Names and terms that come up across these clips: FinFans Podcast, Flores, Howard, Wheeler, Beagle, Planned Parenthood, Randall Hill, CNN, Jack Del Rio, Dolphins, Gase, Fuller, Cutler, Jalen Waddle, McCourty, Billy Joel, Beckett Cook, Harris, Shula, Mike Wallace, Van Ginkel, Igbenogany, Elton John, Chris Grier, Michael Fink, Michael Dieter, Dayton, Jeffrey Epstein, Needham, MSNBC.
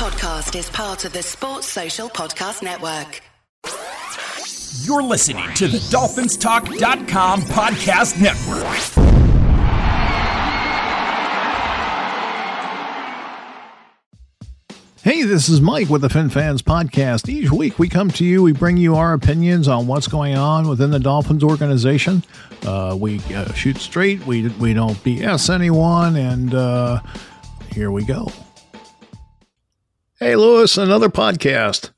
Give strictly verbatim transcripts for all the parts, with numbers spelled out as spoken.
podcast is part of the Sports Social Podcast Network. You're listening to the Dolphins Talk dot com podcast network. Hey, this is Mike with the FinFans Podcast. Each week we come to you, we bring you our opinions on what's going on within the Dolphins organization. Uh, we uh, shoot straight, we, we don't B S anyone, and uh, here we go. Hey, Louis, another podcast.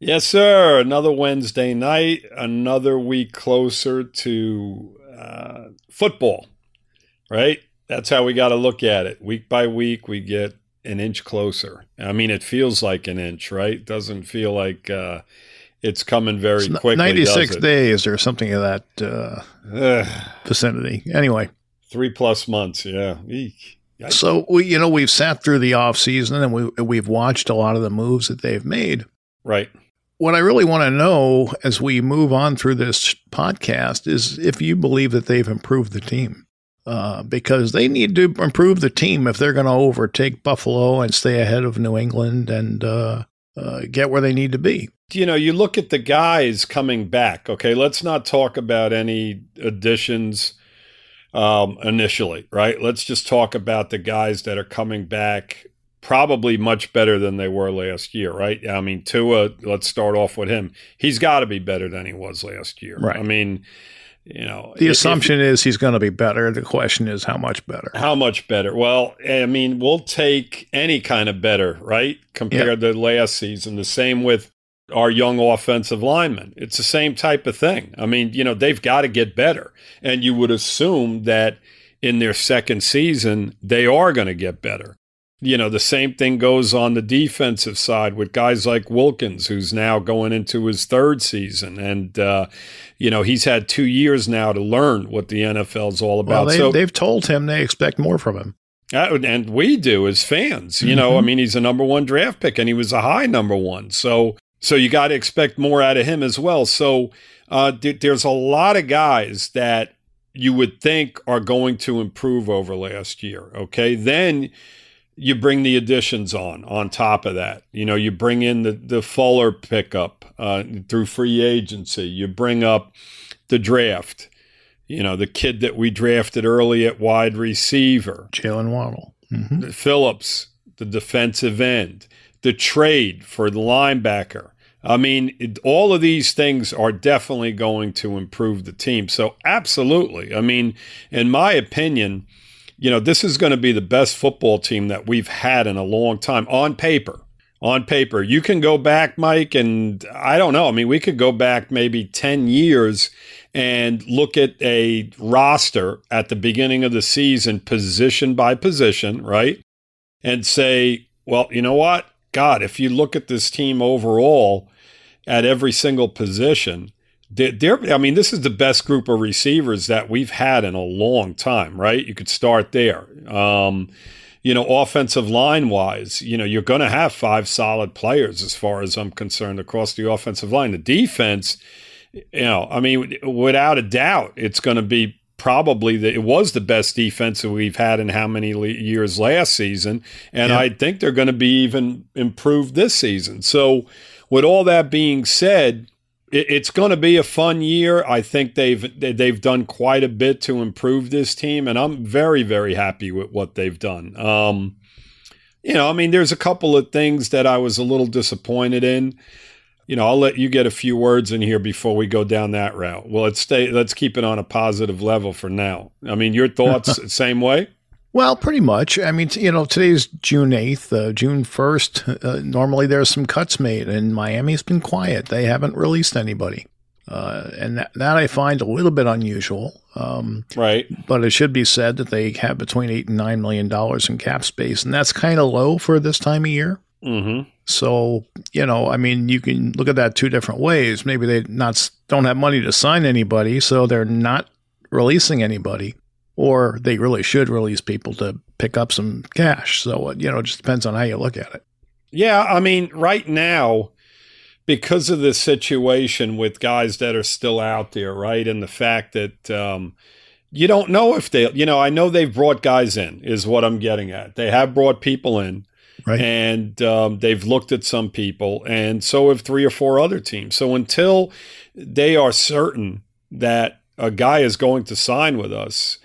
Yes, sir. Another Wednesday night, another week closer to uh, football, right? That's how we got to look at it. Week by week, we get an inch closer. I mean, it feels like an inch, right? Doesn't feel like uh, it's coming very it's quickly. ninety-six days or something of that uh, vicinity. Anyway, three plus months. Yeah. Eek. So we, you know, we've sat through the off season and we we've watched a lot of the moves that they've made. Right. What I really want to know as we move on through this podcast is if you believe that they've improved the team. Uh, because they need to improve the team if they're going to overtake Buffalo and stay ahead of New England and uh, uh, get where they need to be. You know, you look at the guys coming back, okay? Let's not talk about any additions um, initially, right? Let's just talk about the guys that are coming back probably much better than they were last year, right? I mean, Tua, let's start off with him. He's got to be better than he was last year. Right. I mean – You know, the assumption is he's going to be better. The question is how much better? How much better? Well, I mean, we'll take any kind of better, right? Compared yeah. to last season. The same with our young offensive linemen. It's the same type of thing. I mean, you know, they've got to get better. And you would assume that in their second season, they are going to get better. You know, the same thing goes on the defensive side with guys like Wilkins, who's now going into his third season. And, uh, you know, he's had two years now to learn what the N F L is all about. Well, they, so, they've told him they expect more from him. That, and we do as fans. Mm-hmm. You know, I mean, he's a number one draft pick and he was a high number one. So so you got to expect more out of him as well. So uh, th- there's a lot of guys that you would think are going to improve over last year. Okay, then you bring the additions on, on top of that. You know, you bring in the, the Fuller pickup uh, through free agency. You bring up the draft. You know, the kid that we drafted early at wide receiver. Jalen Waddle. Mm-hmm. The Phillips, the defensive end. The trade for the linebacker. I mean, it, all of these things are definitely going to improve the team. So, absolutely. I mean, in my opinion, you know, this is going to be the best football team that we've had in a long time on paper. On paper. You can go back, Mike, and I don't know. I mean, we could go back maybe ten years and look at a roster at the beginning of the season, position by position, right? And say, well, you know what? God, if you look at this team overall at every single position, They're, I mean, this is the best group of receivers that we've had in a long time, right? You could start there. Um, you know, offensive line-wise, you know, you're going to have five solid players as far as I'm concerned across the offensive line. The defense, you know, I mean, without a doubt, it's going to be probably the, it was the best defense that we've had in how many le- years last season, and yeah. I think they're going to be even improved this season. So with all that being said, it's going to be a fun year. I think they've they've done quite a bit to improve this team, and I'm very, very happy with what they've done. Um, you know, I mean, there's a couple of things that I was a little disappointed in. You know, I'll let you get a few words in here before we go down that route. Well, let's stay. Let's keep it on a positive level for now. I mean, your thoughts same way? Well, pretty much. I mean, you know, today's June eighth, uh, June first. Uh, normally there's some cuts made, and Miami's been quiet. They haven't released anybody. Uh, and that, that I find a little bit unusual. Um, right. But it should be said that they have between eight and nine million dollars in cap space, and that's kind of low for this time of year. Mm-hmm. So, you know, I mean, you can look at that two different ways. Maybe they not don't have money to sign anybody, so they're not releasing anybody. Or they really should release people to pick up some cash. So, you know, it just depends on how you look at it. Yeah, I mean, right now, because of the situation with guys that are still out there, right, and the fact that um, you don't know if they – you know, I know they've brought guys in is what I'm getting at. They have brought people in. Right. And um, they've looked at some people, and so have three or four other teams. So until they are certain that a guy is going to sign with us,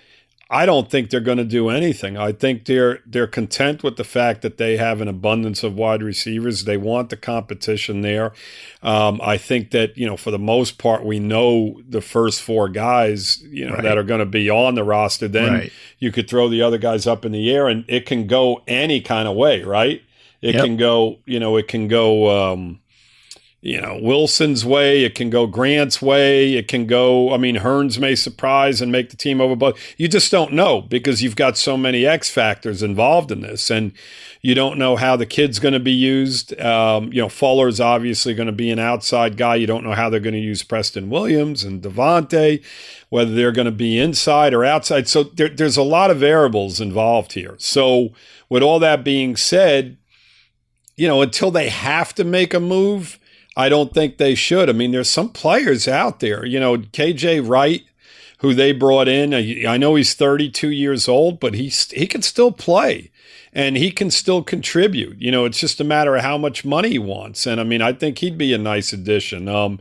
I don't think they're going to do anything. I think they're they're content with the fact that they have an abundance of wide receivers. They want the competition there. Um, I think that, you know, for the most part, we know the first four guys, you know, right. that are going to be on the roster. Then right. you could throw the other guys up in the air, and it can go any kind of way, right? It yep. can go, you know, it can go, um, you know, Wilson's way, it can go Grant's way, it can go, I mean, Hearns may surprise and make the team over, but you just don't know because you've got so many X factors involved in this, and you don't know how the kid's going to be used. Um, you know, Fuller's obviously going to be an outside guy. You don't know how they're going to use Preston Williams and Devontae, whether they're going to be inside or outside. So there, there's a lot of variables involved here. So with all that being said, you know, until they have to make a move, I don't think they should. I mean, there's some players out there, you know, K J. Wright, who they brought in. I know he's thirty-two years old, but he, he can still play and he can still contribute. You know, it's just a matter of how much money he wants. And I mean, I think he'd be a nice addition. Um,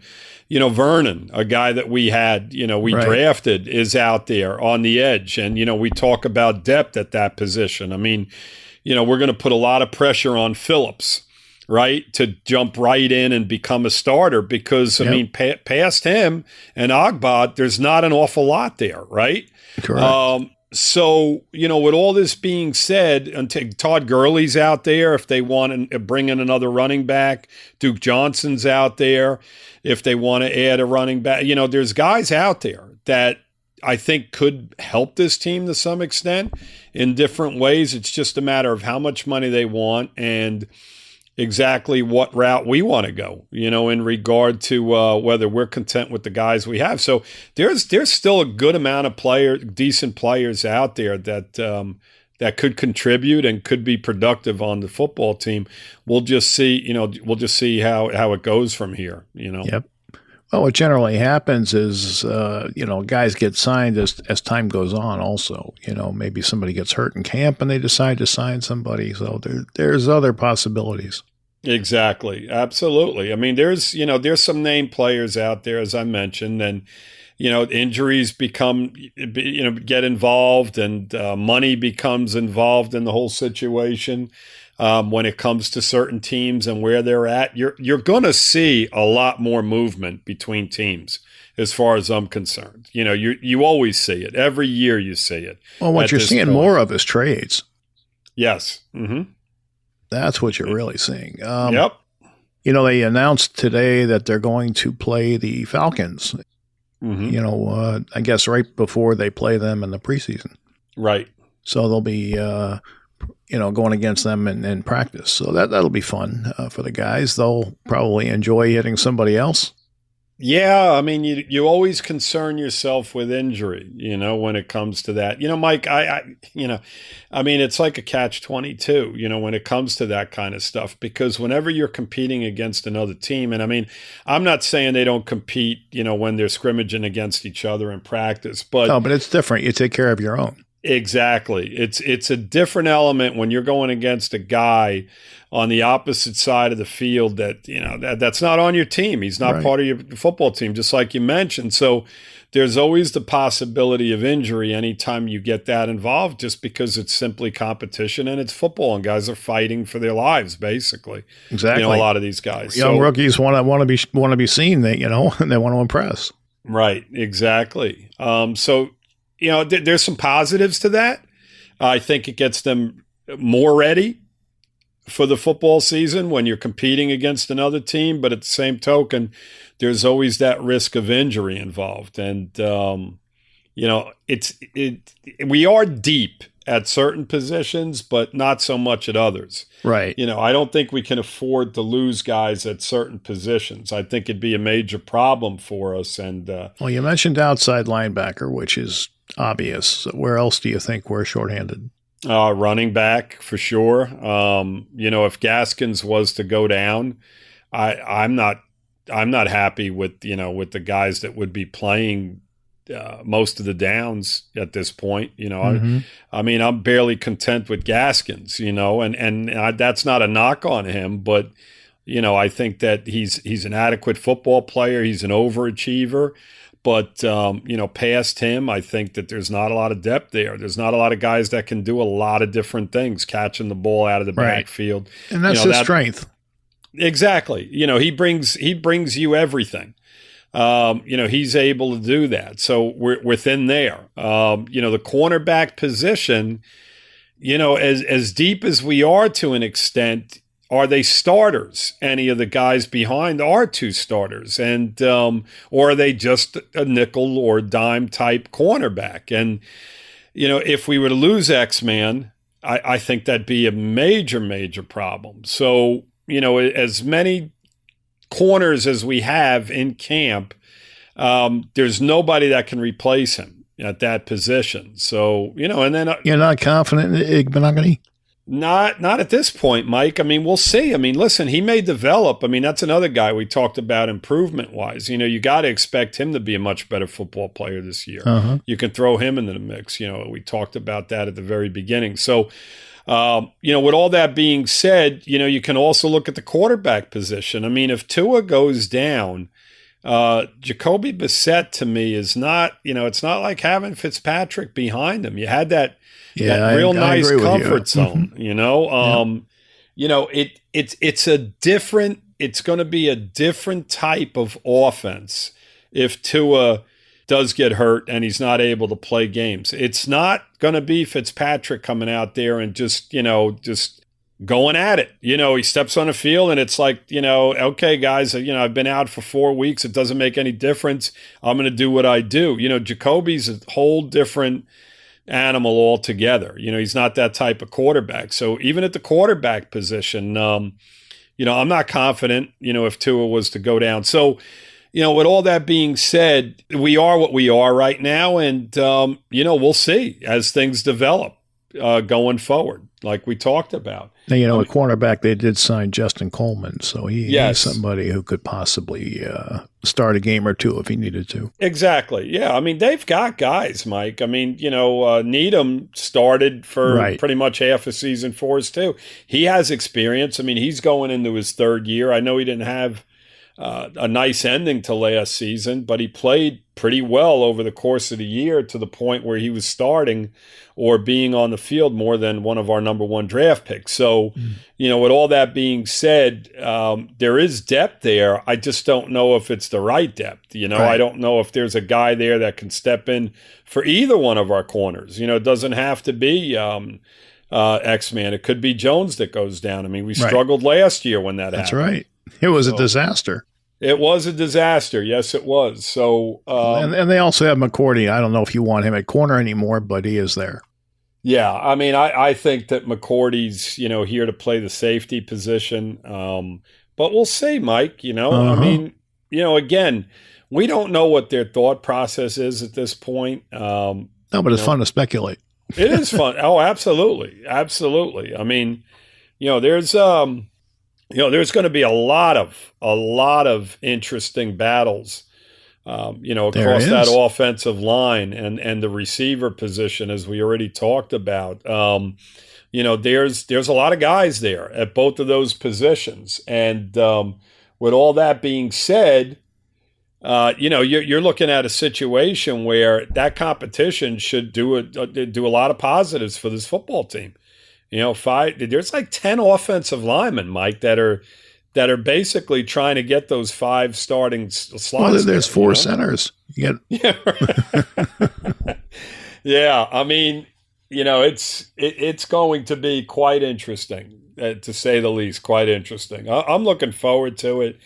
you know, Vernon, a guy that we had, you know, we right. drafted is out there on the edge. And, you know, we talk about depth at that position. I mean, you know, we're going to put a lot of pressure on Phillips, right, to jump right in and become a starter because, I yep. mean, pa- past him and Ogbah, there's not an awful lot there, right? Correct. Um, so, you know, with all this being said, until Todd Gurley's out there, if they want to bring in another running back, Duke Johnson's out there, if they want to add a running back, you know, there's guys out there that I think could help this team to some extent in different ways. It's just a matter of how much money they want and exactly what route we want to go, you know, in regard to uh, whether we're content with the guys we have. So there's there's still a good amount of player, decent players out there that um, that could contribute and could be productive on the football team. We'll just see, you know, we'll just see how, how it goes from here, you know. Yep. Well, what generally happens is, uh, you know, guys get signed as as time goes on also. You know, maybe somebody gets hurt in camp and they decide to sign somebody. So there, there's other possibilities. Exactly. Absolutely. I mean, there's, you know, there's some named players out there, as I mentioned, and, you know, injuries become, you know, get involved and uh, money becomes involved in the whole situation. Um, when it comes to certain teams and where they're at, you're you're going to see a lot more movement between teams as far as I'm concerned. You know, you you always see it. Every year you see it. Well, what you're seeing point. more of is trades. Yes. Mm-hmm. That's what you're really seeing. Um, yep. You know, they announced today that they're going to play the Falcons, mm-hmm. you know, uh, I guess right before they play them in the preseason. Right. So they'll be uh, – you know, going against them in, in practice. So that, that'll be fun uh, for the guys. They'll probably enjoy hitting somebody else. Yeah. I mean, you, you always concern yourself with injury, you know, when it comes to that, you know, Mike, I, I you know, I mean, it's like a catch twenty-two, you know, when it comes to that kind of stuff, because whenever you're competing against another team, and I mean, I'm not saying they don't compete, you know, when they're scrimmaging against each other in practice, but no, but it's different. You take care of your own. Exactly. It's it's a different element when you're going against a guy on the opposite side of the field that, you know, that, that's not on your team. He's not right. part of your football team, just like you mentioned. So there's always the possibility of injury anytime you get that involved, just because it's simply competition and it's football and guys are fighting for their lives, basically. Exactly. You know, a lot of these guys. Young so, rookies want to want to be want to be seen, that, you know, and they want to impress. Right. Exactly. Um, so. You know, th- there's some positives to that. Uh, I think it gets them more ready for the football season when you're competing against another team. But at the same token, there's always that risk of injury involved. And, um, you know, it's it, it we are deep at certain positions, but not so much at others. Right. You know, I don't think we can afford to lose guys at certain positions. I think it'd be a major problem for us. And uh, well, you mentioned outside linebacker, which is obvious. Where else do you think we're shorthanded? Uh, running back for sure. Um, you know, if Gaskins was to go down, I, I'm not, I'm not happy with, you know, with the guys that would be playing uh, most of the downs at this point. You know, mm-hmm. I, I mean, I'm barely content with Gaskins, you know, and, and I, that's not a knock on him, but, you know, I think that he's, he's an adequate football player. He's an overachiever. But, um, you know, past him, I think that there's not a lot of depth there. There's not a lot of guys that can do a lot of different things, catching the ball out of the right. backfield. And that's you know, his that, strength. Exactly. You know, he brings he brings you everything. Um, you know, he's able to do that. So we're within there. Um, you know, the cornerback position, you know, as as deep as we are to an extent, are they starters? Any of the guys behind are two starters, and um, or are they just a nickel or dime type cornerback? And you know, if we were to lose X-Man, I, I think that'd be a major, major problem. So you know, as many corners as we have in camp, um, there's nobody that can replace him at that position. So you know, and then uh, you're not confident in Igbenogany? Not not at this point, Mike. I mean, we'll see. I mean, listen, he may develop. I mean, that's another guy we talked about improvement-wise. You know, you got to expect him to be a much better football player this year. Uh-huh. You can throw him into the mix. You know, we talked about that at the very beginning. So, um, you know, with all that being said, you know, you can also look at the quarterback position. I mean, if Tua goes down, uh, Jacoby Brissett to me is not, you know, it's not like having Fitzpatrick behind him. You had that. Yeah, that real I, nice I comfort you. zone, you know, um, yeah. you know, it, it's, it's a different, it's going to be a different type of offense if Tua does get hurt and he's not able to play games. It's not going to be Fitzpatrick coming out there and just, you know, just going at it. You know, he steps on the field and it's like, you know, okay, guys, you know, I've been out for four weeks. It doesn't make any difference. I'm going to do what I do. You know, Jacoby's a whole different animal altogether. You know, he's not that type of quarterback. So even at the quarterback position, um, you know, I'm not confident, you know, if Tua was to go down. So, you know, with all that being said, we are what we are right now. And, um, you know, we'll see as things develop uh, going forward, like we talked about. Now, you know, a cornerback, they did sign Justin Coleman, so he, yes. he's somebody who could possibly uh, start a game or two if he needed to. Exactly, yeah. I mean, they've got guys, Mike. I mean, you know, uh, Needham started for right. pretty much half a season for us, too. He has experience. I mean, he's going into his third year. I know he didn't have uh, a nice ending to last season, but he played pretty well over the course of the year to the point where he was starting or being on the field more than one of our number one draft picks. So, mm. you know, with all that being said, um, there is depth there. I just don't know if it's the right depth. You know, right. I don't know if there's a guy there that can step in for either one of our corners. You know, it doesn't have to be um, uh, X-Man. It could be Jones that goes down. I mean, we right. struggled last year when that That's happened. That's right. It was so, a disaster. It was a disaster. Yes, it was. So, um, and, and they also have McCourty. I don't know if you want him at corner anymore, but he is there. Yeah, I mean, I, I think that McCourty's, you know, here to play the safety position. Um, but we'll see, Mike. You know, uh-huh. I mean, you know, again, we don't know what their thought process is at this point. Um, no, but it's know, fun to speculate. It is fun. Oh, absolutely, absolutely. I mean, you know, there's. Um, You know, there's going to be a lot of a lot of interesting battles, um, you know, across that offensive line and and the receiver position, as we already talked about. Um, you know, there's there's a lot of guys there at both of those positions. And um, with all that being said, uh, you know, you're, you're looking at a situation where that competition should do a, do a lot of positives for this football team. You know, five. There's like ten offensive linemen, Mike, that are that are basically trying to get those five starting slots. Well, there's there, four you know? centers. You get- yeah, yeah. I mean, you know, it's it, it's going to be quite interesting, uh, to say the least. Quite interesting. I, I'm looking forward to it.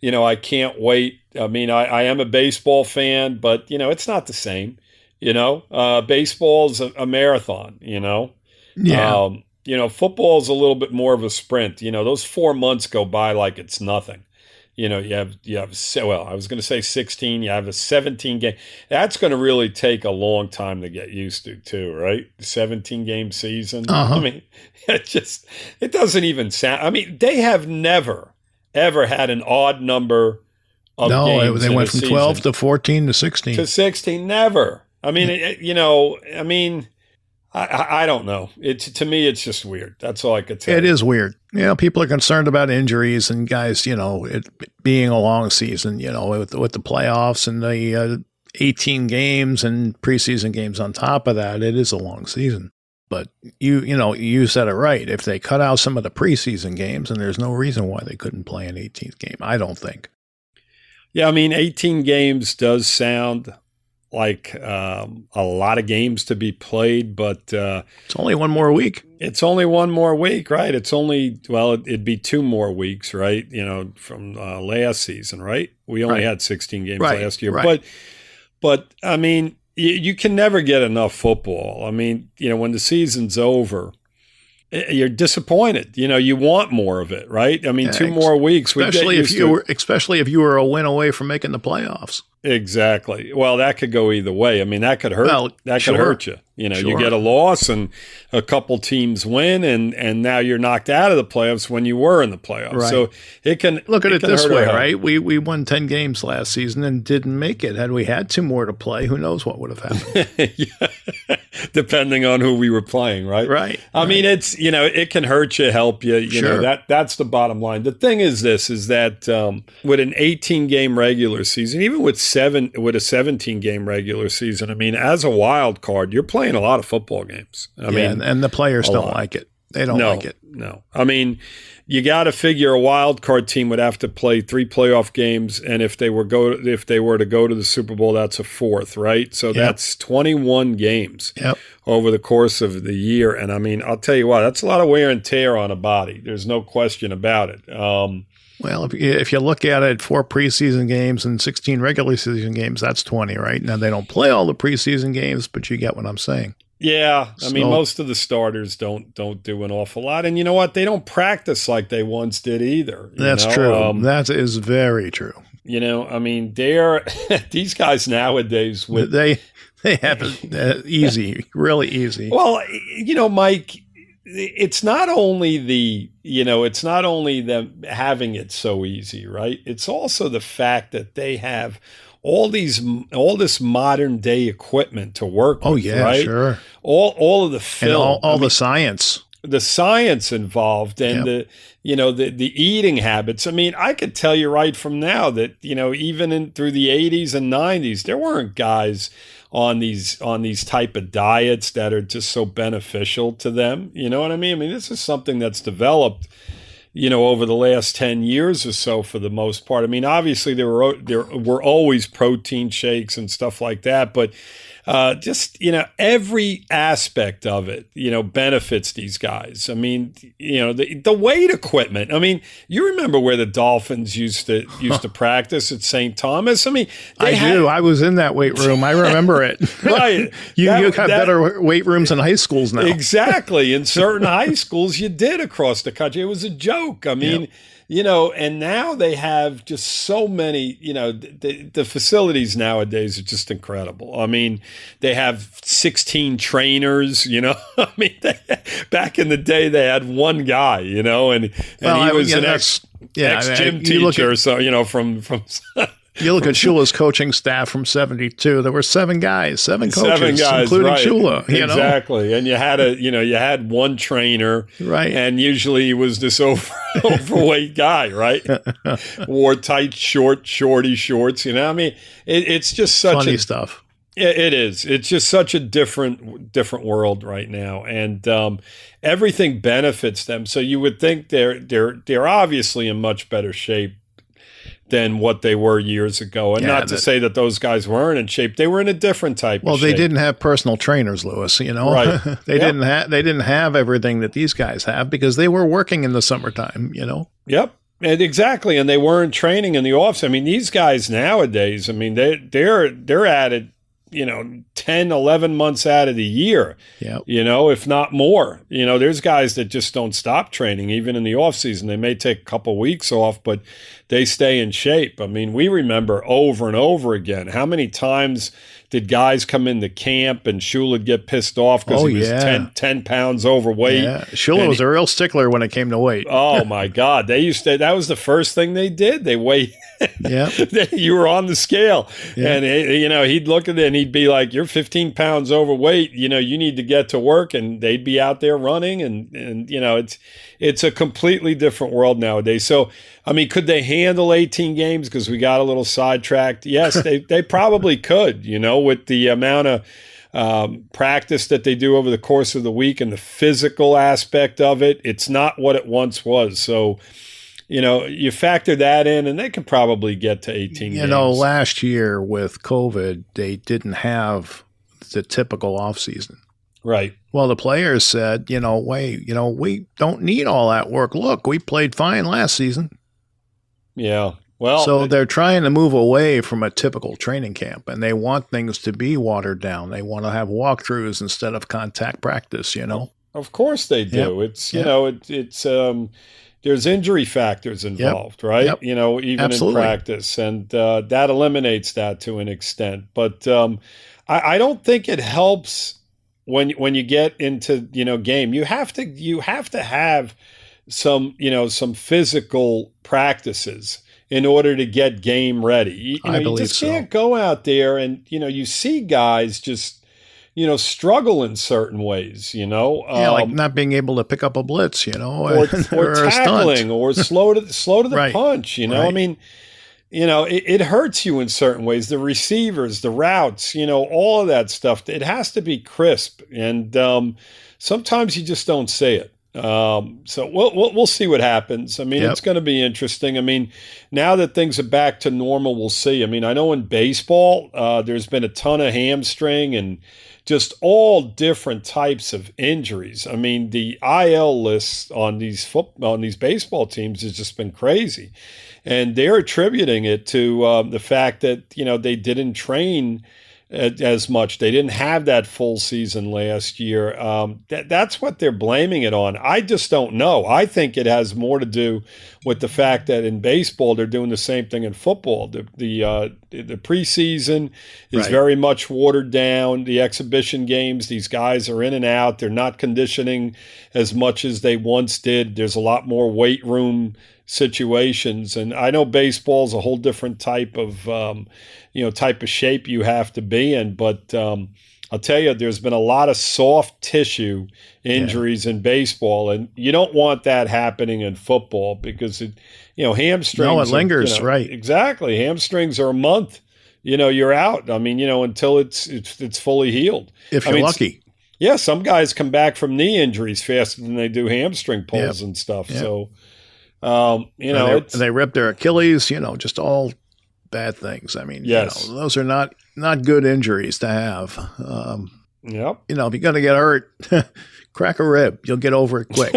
You know, I can't wait. I mean, I, I am a baseball fan, but you know, it's not the same. You know, uh, baseball's a, a marathon. You know. Yeah. Um, you know, football is a little bit more of a sprint. You know, those four months go by like it's nothing. You know, you have, you have, well, I was going to say sixteen, you have a seventeen game. That's going to really take a long time to get used to too, right? seventeen game season. Uh-huh. I mean, it just, it doesn't even sound, I mean, they have never, ever had an odd number Of no, games they went from season. twelve to fourteen to sixteen to sixteen. Never. I mean, it, you know, I mean, I, I don't know. It to me, it's just weird. That's all I could tell. It you. is weird. You know, people are concerned about injuries and guys. You know, it being a long season. You know, with, with the playoffs and the uh, eighteen games and preseason games on top of that, it is a long season. But you, you know, you said it right. If they cut out some of the preseason games, and there's no reason why they couldn't play an eighteenth game, I don't think. Yeah, I mean, eighteen games does sound like um, a lot of games to be played, but uh, it's only one more week. It's only one more week, right? It's only well, it'd be two more weeks, right? You know, from uh, last season, right? We only right. had sixteen games right. last year, right. but but I mean, you, you can never get enough football. I mean, you know, when the season's over, you're disappointed. You know, you want more of it, right? I mean, yeah, two more weeks. Especially if you were, especially if you were a win away from making the playoffs. Exactly. Well, that could go either way. I mean, that could hurt. Well, that sure. could hurt you. You know, sure. you get a loss and a couple teams win, and and now you're knocked out of the playoffs when you were in the playoffs. Right. So it can look at it, it this way, right? We we won ten games last season and didn't make it. Had we had two more to play, who knows what would have happened? yeah. Depending on who we were playing, right? Right. I right. mean, it's you know, it can hurt you, help you. You sure. know that that's the bottom line. The thing is, this is that um, with an eighteen game regular season, even with seven with a seventeen game regular season, I mean, as a wild card, you're playing a lot of football games. I yeah, mean, and the players don't lot. like it. They don't no, like it. No, I mean, you got to figure a wild card team would have to play three playoff games, and if they were go if they were to go to the Super Bowl, that's a fourth, right? So yep. that's twenty-one games yep. over the course of the year. And I mean, I'll tell you what, that's a lot of wear and tear on a body. There's no question about it. Um, Well, if you, if you look at it, four preseason games and sixteen regular season games, that's twenty, right? Now, they don't play all the preseason games, but you get what I'm saying. Yeah. I so, mean, most of the starters don't don't do an awful lot. And you know what? They don't practice like they once did either. That's know? true. Um, that is very true. You know, I mean, they're these guys nowadays. With They, they have it easy, really easy. Well, you know, Mike – it's not only the, you know, it's not only them having it so easy, right? It's also the fact that they have all these, all this modern day equipment to work oh, with. Oh yeah, right? sure. All, all of the film, and all, all the mean, science, the science involved, and yep. the, you know, the the eating habits. I mean, I could tell you right from now that, you know, even in through the eighties and nineties, there weren't guys on these on these type of diets that are just so beneficial to them. You know what I mean? I mean, this is something that's developed, you know, over the last ten years or so for the most part. I mean, obviously there were there were always protein shakes and stuff like that, but uh, just, you know, every aspect of it, you know, benefits these guys. I mean, you know, the the weight equipment. I mean, you remember where the Dolphins used to used to practice at Saint Thomas? I mean, I had, do. I was in that weight room. I remember it. Right. you that, you have that, better weight rooms in high schools now. Exactly. In certain high schools, you did across the country. It was a joke. I mean, yep. you know, and now they have just so many, you know, the, the facilities nowadays are just incredible. I mean, they have sixteen trainers, you know, I mean, they, back in the day, they had one guy, you know, and, and well, he I, was yeah, an ex, yeah, ex-gym I mean, teacher. At, so, you know, from, from, you look at Shula's coaching staff from seventy-two, there were seven guys, seven coaches, seven guys, including right. Shula. You exactly. Know? And you had a, you know, you had one trainer. Right. And usually he was this over, overweight guy, right? Wore tight, short, shorty shorts. You know, I mean, it, it's just such funny a, stuff. It, it is. It's just such a different, different world right now. And um, everything benefits them. So you would think they're, they're, they're obviously in much better shape than what they were years ago. And yeah, not to that, say that those guys weren't in shape. They were in a different type well, of shape. Well, they didn't have personal trainers, Louis, you know. Right. they yep. didn't have they didn't have everything that these guys have because they were working in the summertime, you know. Yep. And exactly. And they weren't training in the office. I mean, these guys nowadays, I mean, they they're they're at it, you know, ten, eleven months out of the year, yep. you know, if not more. You know, there's guys that just don't stop training, even in the off season. They may take a couple weeks off, but they stay in shape. I mean, we remember over and over again how many times did guys come into camp and Shula get pissed off because oh, he was yeah. ten, ten pounds overweight? Yeah. Shula and was he, a real stickler when it came to weight. Oh, my God. They used to, that was the first thing they did. They weighed. Yeah. You were on the scale. Yeah. And, it, you know, he'd look at it and he'd be like, you're fifteen pounds overweight. You know, you need to get to work. And they'd be out there running. And, and you know, it's it's a completely different world nowadays. So, I mean, could they handle eighteen games? Because we got a little sidetracked. Yes, they, they probably could, you know, with the amount of um, practice that they do over the course of the week and the physical aspect of it. It's not what it once was. So, you know, you factor that in, and they could probably get to eighteen games. You know, last year with COVID, they didn't have the typical offseason. Right. Well, the players said, you know, wait, you know, we don't need all that work. Look, we played fine last season. Yeah. Well, so it, they're trying to move away from a typical training camp, and they want things to be watered down. They want to have walkthroughs instead of contact practice, you know? Of course they do. Yep. It's, you yep. know, it, it's, um, there's injury factors involved, yep. right? Yep. You know, even Absolutely. in practice, and uh, that eliminates that to an extent. But um, I, I don't think it helps when, when you get into, you know, game, you have to, you have to have some, you know, some physical practices in order to get game ready. You, you know, I believe you just can't so. go out there and, you know, you see guys just, you know, struggle in certain ways, you know. Yeah, um, like not being able to pick up a blitz, you know. Or, or, or tackling or slow to, slow to the right. punch, you know. Right. I mean, you know, it, it hurts you in certain ways. The receivers, the routes, you know, all of that stuff. It has to be crisp. And um, sometimes you just don't see it. Um, so we'll, we'll, we'll see what happens. I mean, yep. it's going to be interesting. I mean, now that things are back to normal, we'll see. I mean, I know in baseball, uh, there's been a ton of hamstring and just all different types of injuries. I mean, the I L list on these foot, on these baseball teams has just been crazy. And they're attributing it to, um, the fact that, you know, they didn't train as much. They didn't have that full season last year. Um, th- that's what they're blaming it on. I just don't know. I think it has more to do with the fact that in baseball, they're doing the same thing in football. The the, uh, the preseason is right. very much watered down. The exhibition games, these guys are in and out. They're not conditioning as much as they once did. There's a lot more weight room situations. And I know baseball is a whole different type of, um, you know, type of shape you have to be in. But um, I'll tell you, there's been a lot of soft tissue injuries yeah. in baseball. And you don't want that happening in football because, it, you know, hamstrings. No, it lingers. Are, you know, right. Exactly. Hamstrings are a month. You know, you're out. I mean, you know, until it's it's, it's fully healed. If you're I mean, lucky. Yeah. Some guys come back from knee injuries faster than they do hamstring pulls yep. and stuff. Yep. So. Um, you know, and they, they ripped their Achilles, you know, just all bad things. I mean, yes. you know, those are not, not good injuries to have. Um, yep. You know, if you're going to get hurt, crack a rib, you'll get over it quick.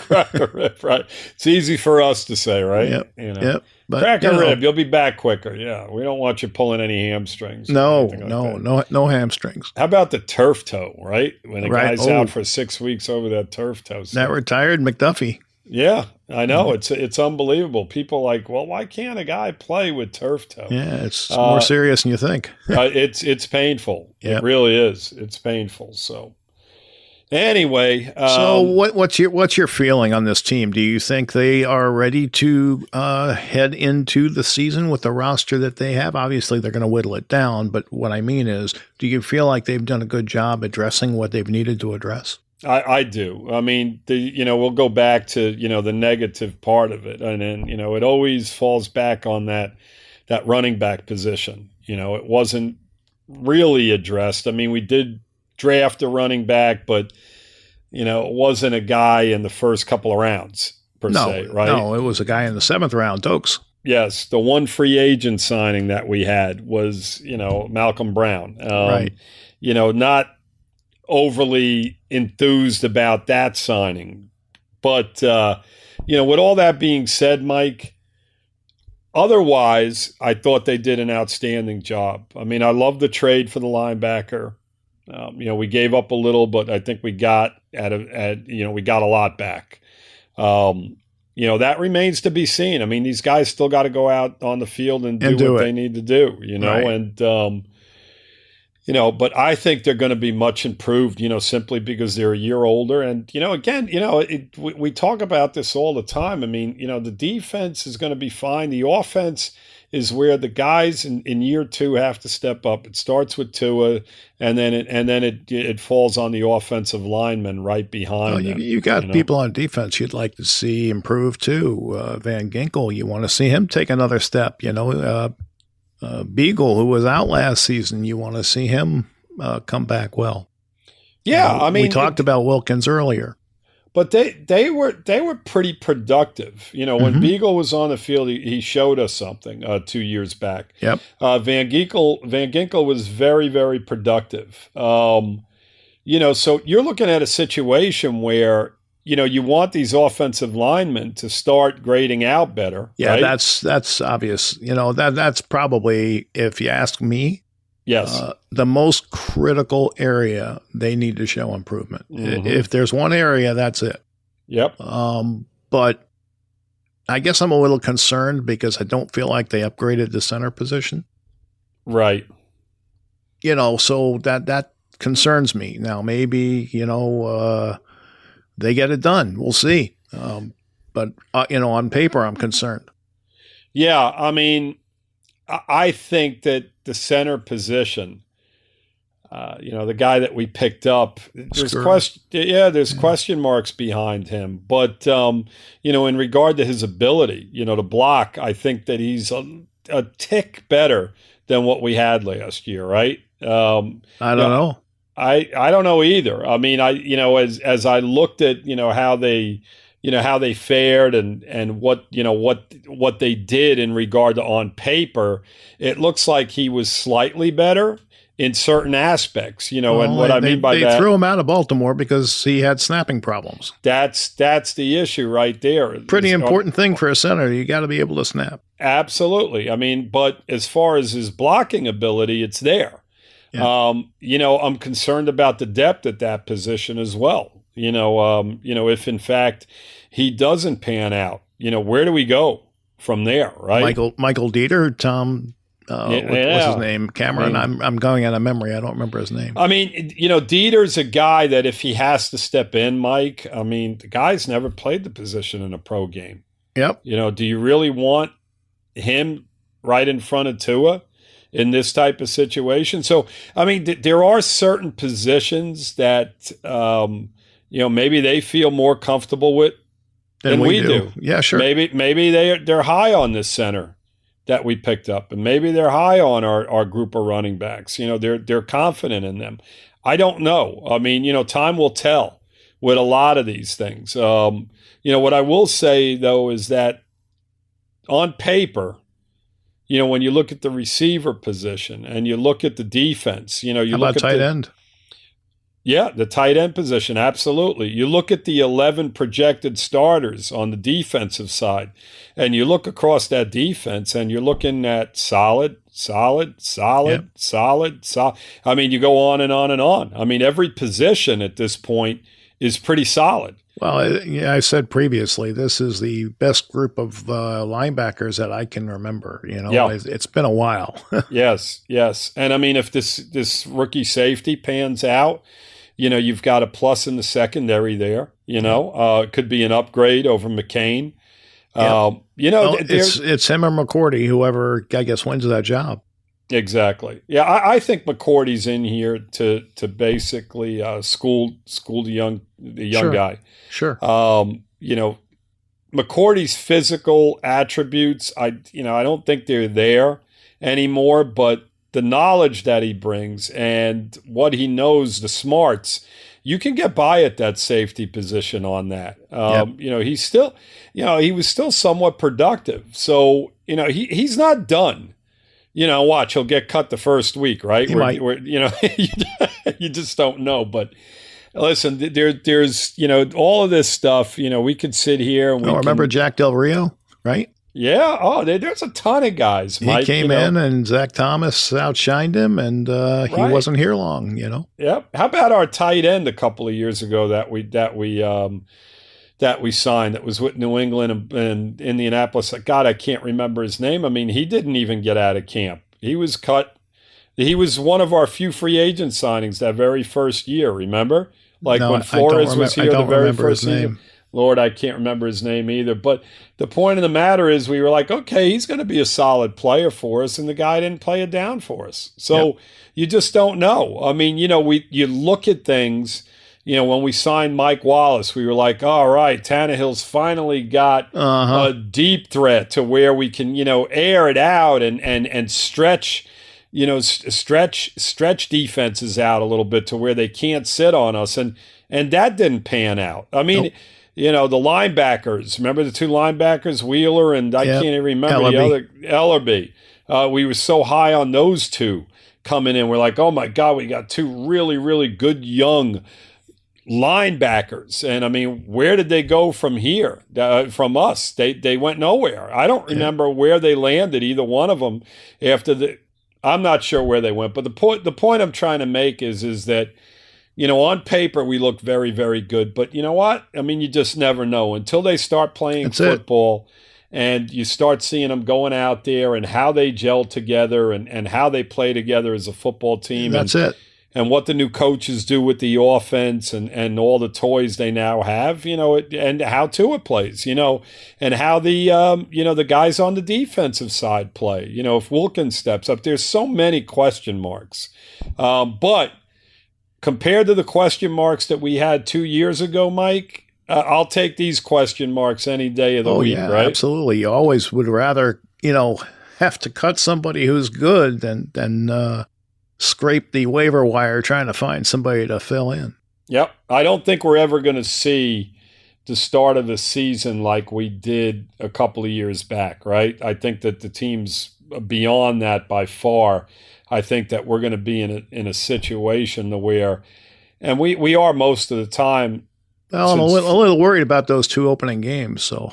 Crack a rib, right. It's easy for us to say, right? Yep. You know, yep. But, crack you a know, rib, you'll be back quicker. Yeah. We don't want you pulling any hamstrings. No, like no, that. no, no hamstrings. How about the turf toe, right? When a right. guy's oh. out for six weeks over that turf toe. So. That retired McDuffie. Yeah, I know. It's it's unbelievable. People are like, well, why can't a guy play with turf toe? Yeah, it's uh, more serious than you think. uh, it's it's painful. Yep. It really is. It's painful. So anyway, um, so what what's your what's your feeling on this team? Do you think they are ready to uh, head into the season with the roster that they have? Obviously, they're going to whittle it down. But what I mean is, do you feel like they've done a good job addressing what they've needed to address? I, I do. I mean, the, you know, we'll go back to, you know, the negative part of it. And then, you know, it always falls back on that, that running back position. You know, it wasn't really addressed. I mean, we did draft a running back, but, you know, it wasn't a guy in the first couple of rounds per no, se, right? No, it was a guy in the seventh round, Dokes. Yes. The one free agent signing that we had was, you know, Malcolm Brown. Um, right. You know, not overly enthused about that signing. But, uh, you know, with all that being said, Mike, otherwise, I thought they did an outstanding job. I mean, I love the trade for the linebacker. Um, you know, we gave up a little, but I think we got at, a, at you know, we got a lot back. Um, you know, that remains to be seen. I mean, these guys still got to go out on the field and do, and do what it. they need to do, you know, right. and, um, you know, but I think they're going to be much improved, you know, simply because they're a year older. And, you know, again, you know, it, we, we talk about this all the time. I mean, you know, the defense is going to be fine. The offense is where the guys in, in year two have to step up. It starts with Tua, and then it, and then it it falls on the offensive linemen right behind well, them. You, you've got you know? people on defense you'd like to see improve too. Uh, Van Ginkel, you want to see him take another step. You know, uh, uh, Beagle, who was out last season, you want to see him uh, come back well. Yeah, you know, I mean, we talked it, about Wilkins earlier. But they, they were they were pretty productive. You know, when mm-hmm. Beagle was on the field, he, he showed us something uh, two years back. Yep. Uh, Van Ginkel Van Ginkel was very, very productive. Um, you know, so you're looking at a situation where, you know, you want these offensive linemen to start grading out better. Yeah, right? that's that's obvious. You know, that that's probably, if you ask me, Yes, uh, the most critical area they need to show improvement. Mm-hmm. If there's one area, that's it. Yep. Um, but I guess I'm a little concerned because I don't feel like they upgraded the center position. Right. You know, so that that concerns me. Now, maybe, you know, uh, they get it done. We'll see. Um, but, uh, you know, on paper, I'm concerned. Yeah, I mean, I think that the center position, uh, you know, the guy that we picked up, there's question, yeah, there's yeah. question marks behind him. But, um, you know, in regard to his ability, you know, to block, I think that he's a, a tick better than what we had last year, right? Um, I don't you know, know. I, I don't know either. I mean, I you know, as as I looked at, you know, how they – you know, how they fared and, and what, you know, what, what they did in regard to on paper, it looks like he was slightly better in certain aspects, you know, well, and what they, I mean by they that. They threw him out of Baltimore because he had snapping problems. That's, that's the issue right there. Pretty it's, important thing for a center. You got to be able to snap. Absolutely. I mean, but as far as his blocking ability, it's there. Yeah. Um, you know, I'm concerned about the depth at that position as well. You know, um, you know, if in fact he doesn't pan out, you know, where do we go from there, right? Michael Michael Dieter, Tom, uh, yeah, what, yeah. what's his name, Cameron. I mean, I'm I'm going out of memory. I don't remember his name. I mean, you know, Dieter's a guy that if he has to step in, Mike. I mean, the guy's never played the position in a pro game. Yep. You know, do you really want him right in front of Tua in this type of situation? So, I mean, th- there are certain positions that. Um, You know, maybe they feel more comfortable with than, than we, we do. do. Yeah, sure. Maybe maybe they they're high on this center that we picked up, and maybe they're high on our, our group of running backs. You know, they're they're confident in them. I don't know. I mean, you know, time will tell with a lot of these things. Um, you know, what I will say though is that on paper, you know, when you look at the receiver position and you look at the defense, you know, you How look about at tight the, end. Yeah, the tight end position, absolutely. You look at the eleven projected starters on the defensive side, and you look across that defense, and you're looking at solid, solid, solid, yep. solid, solid. I mean, you go on and on and on. I mean, every position at this point is pretty solid. Well, yeah, I said previously, this is the best group of uh, linebackers that I can remember. You know, yeah. It's been a while. yes, yes. And, I mean, if this, this rookie safety pans out, you know, you've got a plus in the secondary there, you know. Uh, it could be an upgrade over McCain. Yeah. Um, you know, well, it's it's him or McCourty, whoever, I guess, wins that job. Exactly. Yeah, I, I think McCourty's in here to to basically uh, school school the young the young sure. guy. Sure. Um, you know, McCourty's physical attributes, I you know, I don't think they're there anymore, but the knowledge that he brings and what he knows, the smarts, you can get by at that safety position on that. Um, yep. You know, he's still, you know, he was still somewhat productive. So, you know, he, he's not done. You know, watch, he'll get cut the first week, right? He we're, might. We're, you know, you just don't know. But listen, there, there's, you know, all of this stuff, you know, we could sit here. And we oh, remember can, Jack Del Rio, right? Yeah. Oh, there, there's a ton of guys. Mike, he came you know. in and Zach Thomas outshined him, and uh, he right. wasn't here long. You know. Yep. How about our tight end a couple of years ago that we that we um, that we signed that was with New England and, and Indianapolis? God, I can't remember his name. I mean, he didn't even get out of camp. He was cut. He was one of our few free agent signings that very first year, remember? Like no, when Flores remember, was here the very first season. Lord, I can't remember his name either. But the point of the matter is we were like, okay, he's going to be a solid player for us, and the guy didn't play it down for us. So yep. you just don't know. I mean, you know, we you look at things. You know, when we signed Mike Wallace, we were like, all right, Tannehill's finally got uh-huh. a deep threat to where we can, you know, air it out and and and stretch – you know, stretch stretch defenses out a little bit to where they can't sit on us. And and that didn't pan out. I mean, nope. you know, the linebackers, remember the two linebackers, Wheeler and I yep. can't even remember Ellerbe. the other, Ellerbe. Uh, we were so high on those two coming in. We're like, oh, my God, we got two really, really good young linebackers. And, I mean, where did they go from here, uh, from us? They, they went nowhere. I don't remember yeah. where they landed, either one of them, after the – I'm not sure where they went, but the point the point I'm trying to make is is that, you know, on paper we look very, very good, but you know what? I mean, you just never know until they start playing That's football it. and you start seeing them going out there and how they gel together and, and how they play together as a football team. That's and, it. And what the new coaches do with the offense and, and all the toys they now have, you know, it, and how Tua plays, you know, and how the, um, you know, the guys on the defensive side play. You know, if Wilkins steps up, there's so many question marks. Um, but compared to the question marks that we had two years ago, Mike, uh, I'll take these question marks any day of the oh, week, yeah, right? Absolutely. You always would rather, you know, have to cut somebody who's good than, than, uh, scrape the waiver wire trying to find somebody to fill in. Yep. I don't think we're ever going to see the start of the season like we did a couple of years back, right? I think that the team's beyond that by far. I think that we're going to be in a, in a situation to where, and we, we are most of the time. Well, since, I'm a little, a little worried about those two opening games. So,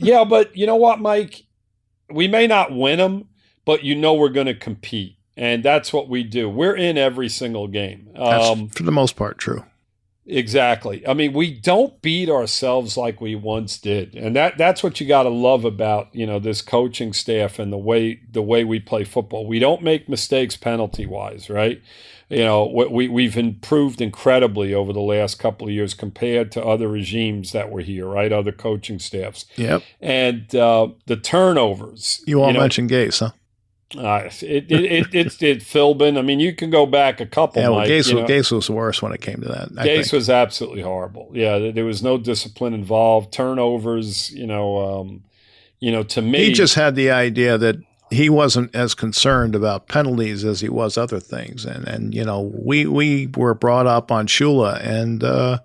yeah, but you know what, Mike? We may not win them, but you know we're going to compete. And that's what we do. We're in every single game. Um, that's for the most part, true. Exactly. I mean, we don't beat ourselves like we once did, and that that's what you got to love about you know this coaching staff and the way the way we play football. We don't make mistakes penalty wise, right? You know, we we've improved incredibly over the last couple of years compared to other regimes that were here, right? Other coaching staffs. Yep. And uh, the turnovers. You all you know, mentioned Gase, huh? Uh, it it it it, it Philbin. I mean, you can go back a couple. Yeah, well, Mike, Gase, you know, Gase was worse when it came to that. I Gase think. was absolutely horrible. Yeah, there was no discipline involved. Turnovers. You know, um, you know. To me, he just had the idea that he wasn't as concerned about penalties as he was other things. And and you know, we we were brought up on Shula, and uh,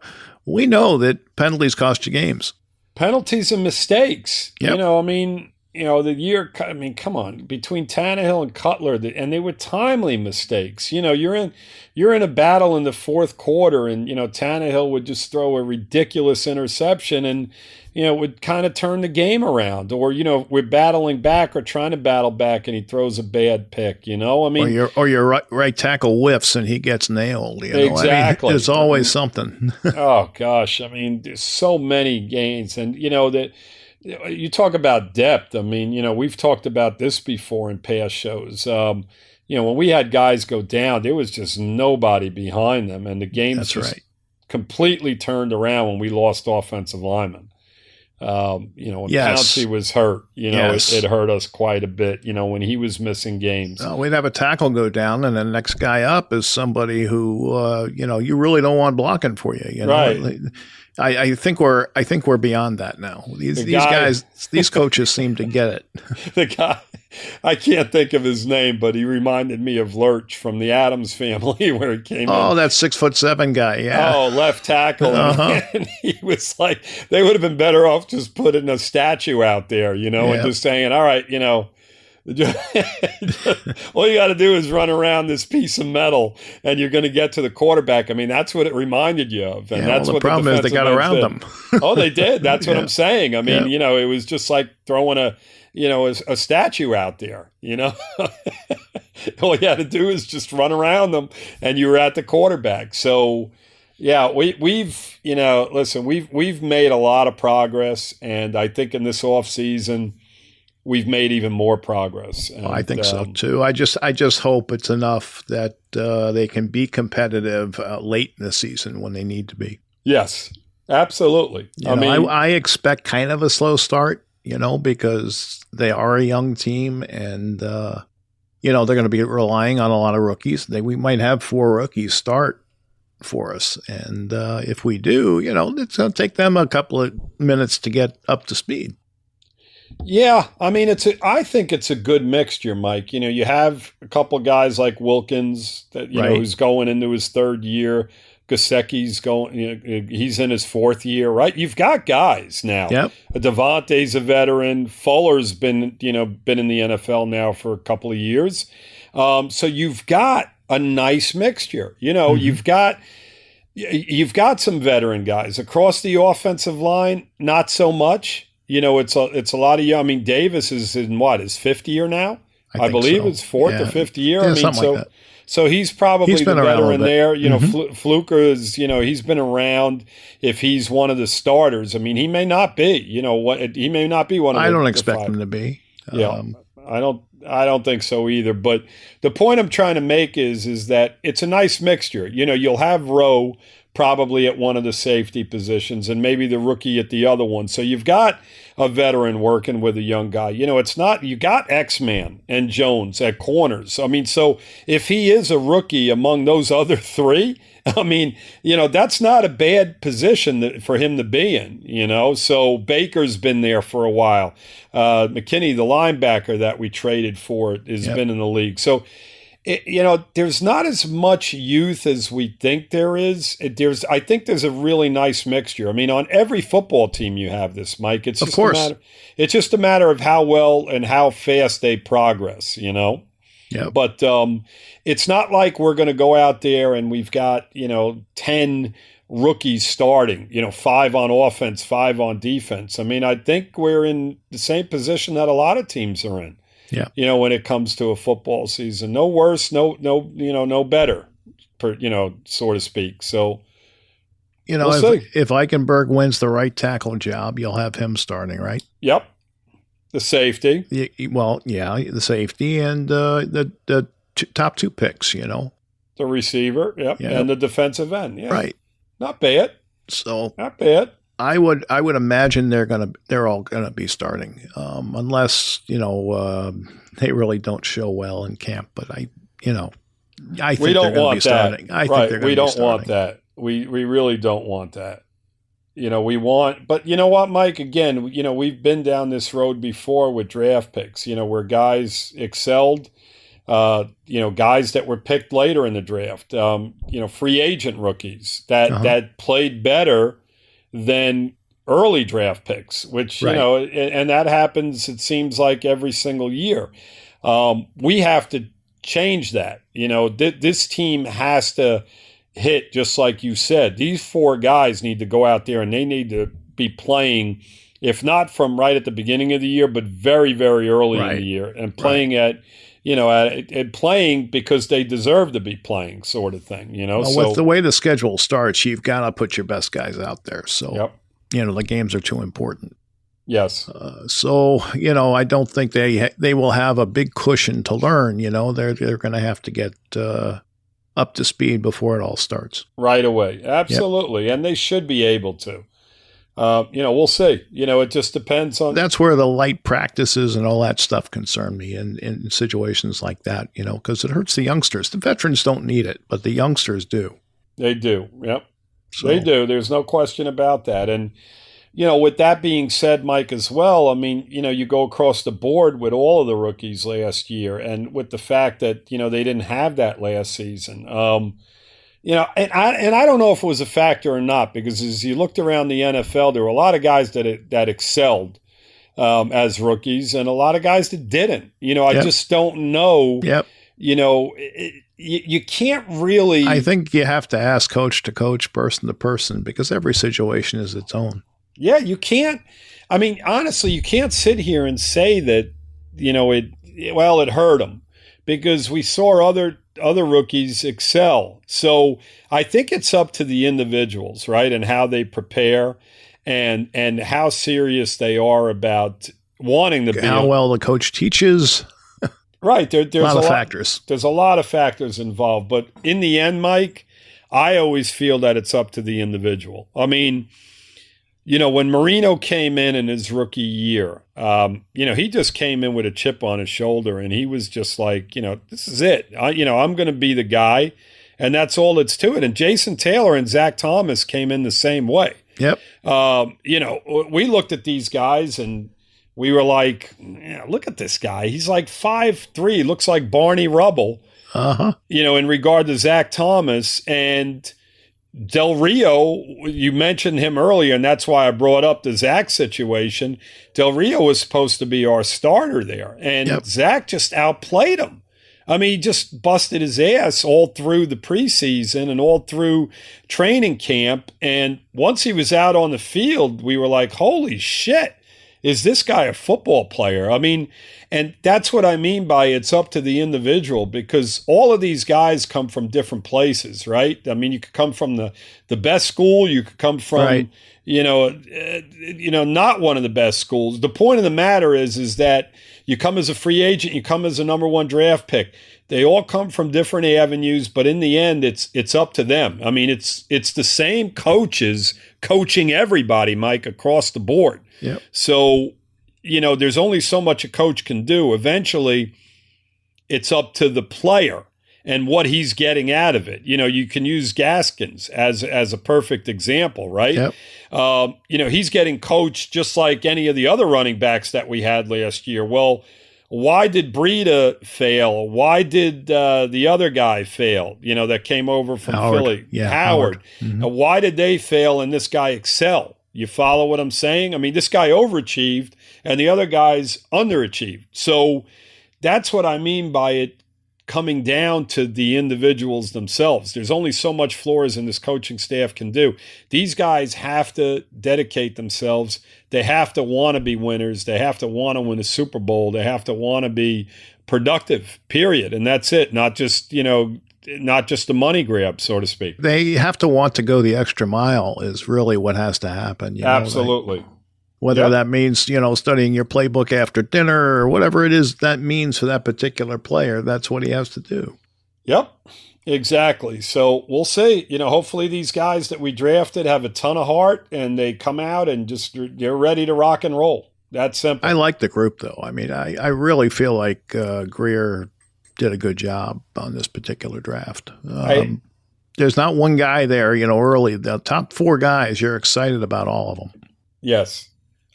we know that penalties cost you games. Penalties and mistakes. Yep. You know, I mean. You know, the year, I mean, come on, between Tannehill and Cutler, the, and they were timely mistakes. You know, you're in you're in a battle in the fourth quarter, and, you know, Tannehill would just throw a ridiculous interception and, you know, would kind of turn the game around. Or, you know, we're battling back or trying to battle back, and he throws a bad pick, you know? I mean, Or your, or your right, right tackle whiffs, and he gets nailed, you know? Exactly. I mean, there's always something. Oh, gosh. I mean, there's so many gains, and, you know, that – you talk about depth. I mean, you know, we've talked about this before in past shows. Um, you know, when we had guys go down, there was just nobody behind them, and the game That's just right. completely turned around when we lost offensive linemen. Um, you know, when yes. Pouncey was hurt, you know, yes. it, it hurt us quite a bit, you know, when he was missing games. Uh, we'd have a tackle go down, and the next guy up is somebody who, uh, you know, you really don't want blocking for you, you know. Right. I, I think we're I think we're beyond that now. These, the these guy, guys, these coaches seem to get it. The guy, I can't think of his name, but he reminded me of Lurch from the Addams Family, where he came. Oh, in. That six foot seven guy, yeah. Oh, left tackle, uh-huh. and he was like, they would have been better off just putting a statue out there, you know, yeah. and just saying, all right, you know. All you got to do is run around this piece of metal, and you're going to get to the quarterback. I mean, that's what it reminded you of, and yeah, that's well, the what problem the problem is. They got around did. them. Oh, they did. That's what yeah. I'm saying. I mean, yeah. you know, it was just like throwing a, you know, a, a statue out there. You know, all you had to do is just run around them, and you were at the quarterback. So, yeah, we we've you know, listen, we've we've made a lot of progress, and I think in this offseason – we've made even more progress. And, well, I think um, so too. I just I just hope it's enough that uh, they can be competitive uh, late in the season when they need to be. Yes, absolutely. You I know, mean, I, I expect kind of a slow start, you know, because they are a young team and uh, you know, they're going to be relying on a lot of rookies. They, we might have four rookies start for us, and uh, if we do, you know, it's going to take them a couple of minutes to get up to speed. Yeah, I mean, it's a, I think it's a good mixture, Mike. You know, you have a couple guys like Wilkins that you right. know who's going into his third year. Gasecki's going, you know, he's in his fourth year, right? You've got guys now. Yep. Devontae's a veteran. Fuller's been, you know, been in the N F L now for a couple of years. Um, so you've got a nice mixture. You know, mm-hmm. you've got you've got some veteran guys across the offensive line. Not so much. You know, it's a it's a lot of young. I mean, Davis is in what his fifth year now. I, I believe so. It's fourth yeah. or fifth year. Yeah, I mean, so. Like that. So he's probably he's the veteran there. You know, mm-hmm. Fluker is, you know, he's been around if he's one of the starters. I mean, he may not be, you know, what he may not be one of I the I don't expect five. him to be. Yeah. Um, I don't I don't think so either. But the point I'm trying to make is is that it's a nice mixture. You know, you'll have Rowe probably at one of the safety positions and maybe the rookie at the other one. So you've got a veteran working with a young guy. You know, it's not, you got X-Man and Jones at corners. I mean, so if he is a rookie among those other three, I mean, you know, that's not a bad position that, for him to be in, you know. So Baker's been there for a while. Uh, McKinney, the linebacker that we traded for, has yep. been in the league. So, it, you know, there's not as much youth as we think there is. It, there's, I think there's a really nice mixture. I mean, on every football team you have this, Mike. It's just of course. A matter, it's just a matter of how well and how fast they progress, you know. Yeah. But um, it's not like we're going to go out there and we've got, you know, ten rookies starting, you know, five on offense, five on defense. I mean, I think we're in the same position that a lot of teams are in. Yeah, you know, when it comes to a football season, no worse, no, no, you know, no better, per, you know, so to speak. So, you know, we'll if, if Eichenberg wins the right tackle job, you'll have him starting, right? Yep, the safety. Yeah, well, yeah, the safety and uh, the the t- top two picks, you know, the receiver, yep, yeah. and the defensive end, yeah, right. Not bad. So not bad. I would I would imagine they're gonna they're all gonna be starting um, unless you know uh, they really don't show well in camp. But I you know I think we don't they're want be starting. That. I right. think we don't want that. We we really don't want that. You know we want, but you know what, Mike? Again, you know we've been down this road before with draft picks. You know where guys excelled. Uh, you know, guys that were picked later in the draft. Um, you know, free agent rookies that uh-huh. that played better than early draft picks, which, right. you know, and, and that happens, it seems like, every single year. Um, we have to change that. You know, th- this team has to hit, just like you said. These four guys need to go out there and they need to be playing, if not from right at the beginning of the year, but very, very early right. in the year and playing right. at, you know, at, at playing because they deserve to be playing, sort of thing, you know. Well, so, with the way the schedule starts, you've got to put your best guys out there. So, yep. you know, the games are too important. Yes. Uh, so, you know, I don't think they ha- they will have a big cushion to learn. You know, they're they're going to have to get uh, up to speed before it all starts. Right away. Absolutely. Yep. And they should be able to. Uh, you know, we'll see. You know, it just depends on. That's where the light practices and all that stuff concern me in, in situations like that, you know, because it hurts the youngsters. The veterans don't need it, but the youngsters do. They do. Yep. So. They do. There's no question about that. And, you know, with that being said, Mike, as well, I mean, you know, you go across the board with all of the rookies last year and with the fact that, you know, they didn't have that last season. Um You know, and I and I don't know if it was a factor or not, because as you looked around the N F L, there were a lot of guys that that excelled um, as rookies and a lot of guys that didn't. You know, I yep. just don't know. Yep. You know, it, you, you can't really. I think you have to ask coach to coach, person to person, because every situation is its own. Yeah, you can't. I mean, honestly, you can't sit here and say that, you know, it, well, it hurt them, because we saw other other rookies excel. So I think it's up to the individuals, right? And how they prepare and, and how serious they are about, wanting to be. How well the coach teaches. Right. There, there's a lot of a lot, factors. There's a lot of factors involved. But in the end, Mike, I always feel that it's up to the individual. I mean, you know, when Marino came in in his rookie year, um, you know, he just came in with a chip on his shoulder, and he was just like, you know, this is it. I, you know, I'm going to be the guy, and that's all it's to it. And Jason Taylor and Zach Thomas came in the same way. Yep. Um, you know, we looked at these guys, and we were like, yeah, look at this guy. He's like five three, looks like Barney Rubble, uh-huh. you know, in regard to Zach Thomas. And Del Rio, you mentioned him earlier, and that's why I brought up the Zach situation. Del Rio was supposed to be our starter there, and yep. Zach just outplayed him. I mean, he just busted his ass all through the preseason and all through training camp. And once he was out on the field, we were like, holy shit. Is this guy a football player? I mean, and that's what I mean by it's up to the individual, because all of these guys come from different places, right? I mean, you could come from the, the best school. You could come from, right. you know, uh, you know, not one of the best schools. The point of the matter is, is that you come as a free agent, you come as a number one draft pick. They all come from different avenues, but in the end, it's it's up to them. I mean, it's it's the same coaches coaching everybody, Mike, across the board. Yep. So, you know, there's only so much a coach can do. Eventually, it's up to the player and what he's getting out of it. You know, you can use Gaskins as as a perfect example, right? Yep. Um, you know, he's getting coached just like any of the other running backs that we had last year. Well, why did Breida fail? Why did uh, the other guy fail, you know, that came over from Howard. Philly? Yeah, Howard. Howard. Mm-hmm. Now, why did they fail and this guy excel? You follow what I'm saying? I mean, this guy overachieved and the other guys underachieved. So that's what I mean by it coming down to the individuals themselves. There's only so much Flores and this coaching staff can do. These guys have to dedicate themselves. They have to want to be winners. They have to want to win a Super Bowl. They have to want to be productive, period. And that's it. Not just, you know, not just a money grab, so to speak. They have to want to go the extra mile is really what has to happen. You know, absolutely. Like, whether yep. that means, you know, studying your playbook after dinner or whatever it is that means for that particular player, that's what he has to do. Yep, exactly. So we'll see. You know, hopefully these guys that we drafted have a ton of heart and they come out and just they're ready to rock and roll. That's simple. I like the group, though. I mean, I, I really feel like uh, Greer did a good job on this particular draft. Um, I, there's not one guy there, you know, early. The top four guys, you're excited about all of them. Yes.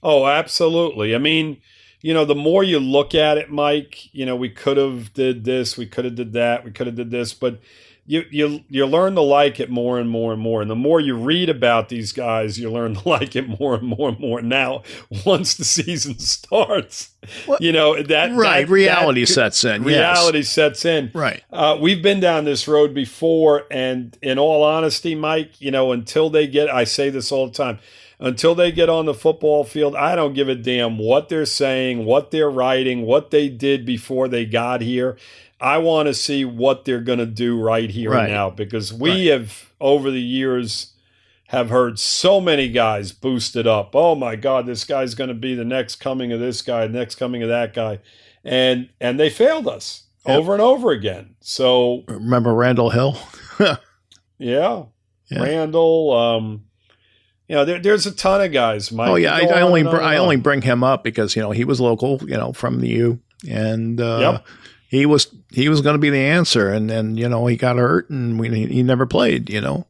Oh, absolutely. I mean, you know, the more you look at it, Mike, you know, we could have did this, we could have did that, we could have did this, but you you you learn to like it more and more and more. And the more you read about these guys, you learn to like it more and more and more. Now, once the season starts, what? you know, that right that, reality that, sets in. Reality yes. sets in. Right. Uh, we've been down this road before, and in all honesty, Mike, you know, until they get, I say this all the time. Until they get on the football field, I don't give a damn what they're saying, what they're writing, what they did before they got here. I want to see what they're going to do right here right. and now, because we right. have, over the years, have heard so many guys boosted up. Oh, my God, this guy's going to be the next coming of this guy, the next coming of that guy. And and they failed us yep. over and over again. So remember Randall Hill? yeah, yeah, Randall. Um, You know, there, there's a ton of guys, Mike. Oh, yeah. I, I, only, br- I only bring him up because, you know, he was local, you know, from the U. And uh, yep. he was he was going to be the answer. And then, you know, he got hurt and we, he, he never played, you know.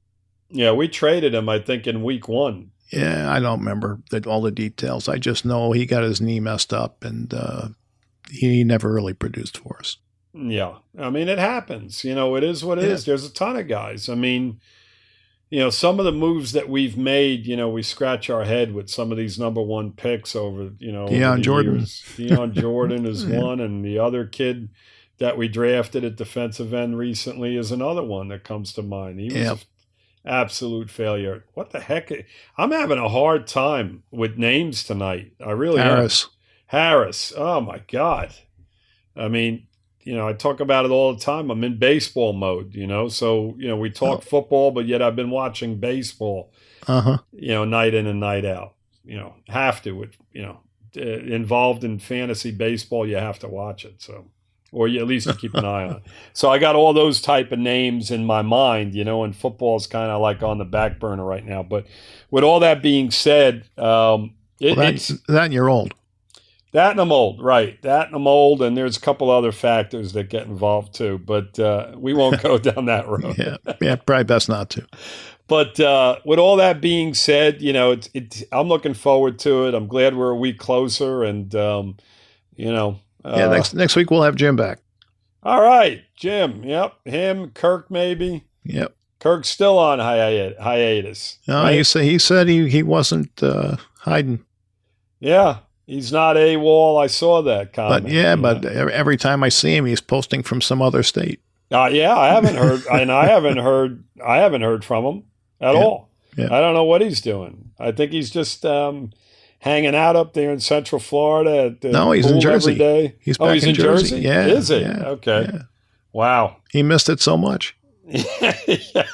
Yeah, we traded him, I think, in week one. Yeah, I don't remember the, all the details. I just know he got his knee messed up and uh, he never really produced for us. Yeah. I mean, it happens. You know, it is what it yeah. is. There's a ton of guys. I mean, you know, some of the moves that we've made, you know, we scratch our head with some of these number one picks over, you know. Deion Jordan. Years. Deion Jordan is yeah. one, and the other kid that we drafted at defensive end recently is another one that comes to mind. He was yep. an absolute failure. What the heck? I'm having a hard time with names tonight. I really Harris. am. Harris. Oh, my God. I mean, you know, I talk about it all the time. I'm in baseball mode, you know. So, you know, we talk oh. football, but yet I've been watching baseball, uh-huh. you know, night in and night out. You know, have to, with, you know, involved in fantasy baseball, you have to watch it. So, or you at least keep an eye on it. So I got all those type of names in my mind, you know, and football is kind of like on the back burner right now. But with all that being said, um, it, well, that's, it's that and you're old. That and I'm old, right. That and I'm old, and there's a couple other factors that get involved too, but uh, we won't go down that road. yeah, yeah, probably best not to. But uh, with all that being said, you know, it, it, I'm looking forward to it. I'm glad we're a week closer, and, um, you know. Uh, yeah, next next week we'll have Jim back. All right, Jim, yep, him, Kirk maybe. Yep. Kirk's still on hiatus. hiatus no, right? he, say, he said he, he wasn't uh, hiding. Yeah. He's not AWOL. I saw that comment. But yeah, but know. every time I see him, he's posting from some other state. Uh, yeah, I haven't heard, and I haven't heard, I haven't heard from him at yeah. all. Yeah. I don't know what he's doing. I think he's just um, hanging out up there in Central Florida. At the no, he's in Jersey. Day. He's back oh, he's in, in Jersey. Jersey. Yeah, is he? Yeah, okay. Yeah. Wow, he missed it so much. yeah.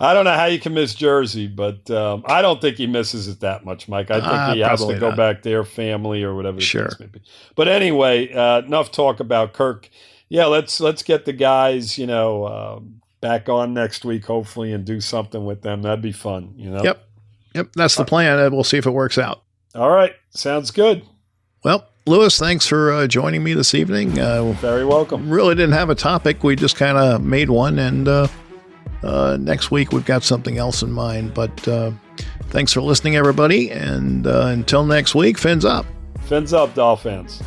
I don't know how you can miss Jersey, but um, I don't think he misses it that much, Mike. I think uh, he has to go not. back there, family or whatever the sure. case may be. But anyway, uh, enough talk about Kirk. Yeah, let's let's get the guys, you know, uh, back on next week, hopefully, and do something with them. That'd be fun, you know. Yep, yep. That's the plan. And we'll see if it works out. All right, sounds good. Well, Louis, thanks for uh, joining me this evening. Uh, Very welcome. Really didn't have a topic. We just kind of made one and. Uh, Uh, next week, we've got something else in mind, but uh, thanks for listening, everybody. And uh, until next week, fins up. Fins up, Dolphins.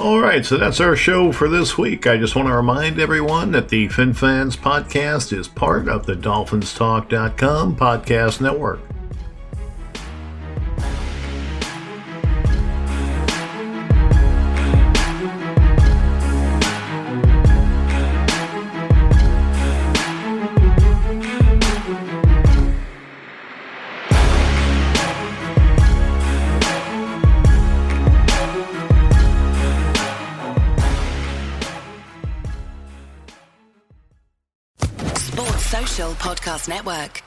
All right, so that's our show for this week. I just want to remind everyone that the FinFans Podcast is part of the Dolphins Talk dot com podcast network. Podcast Network.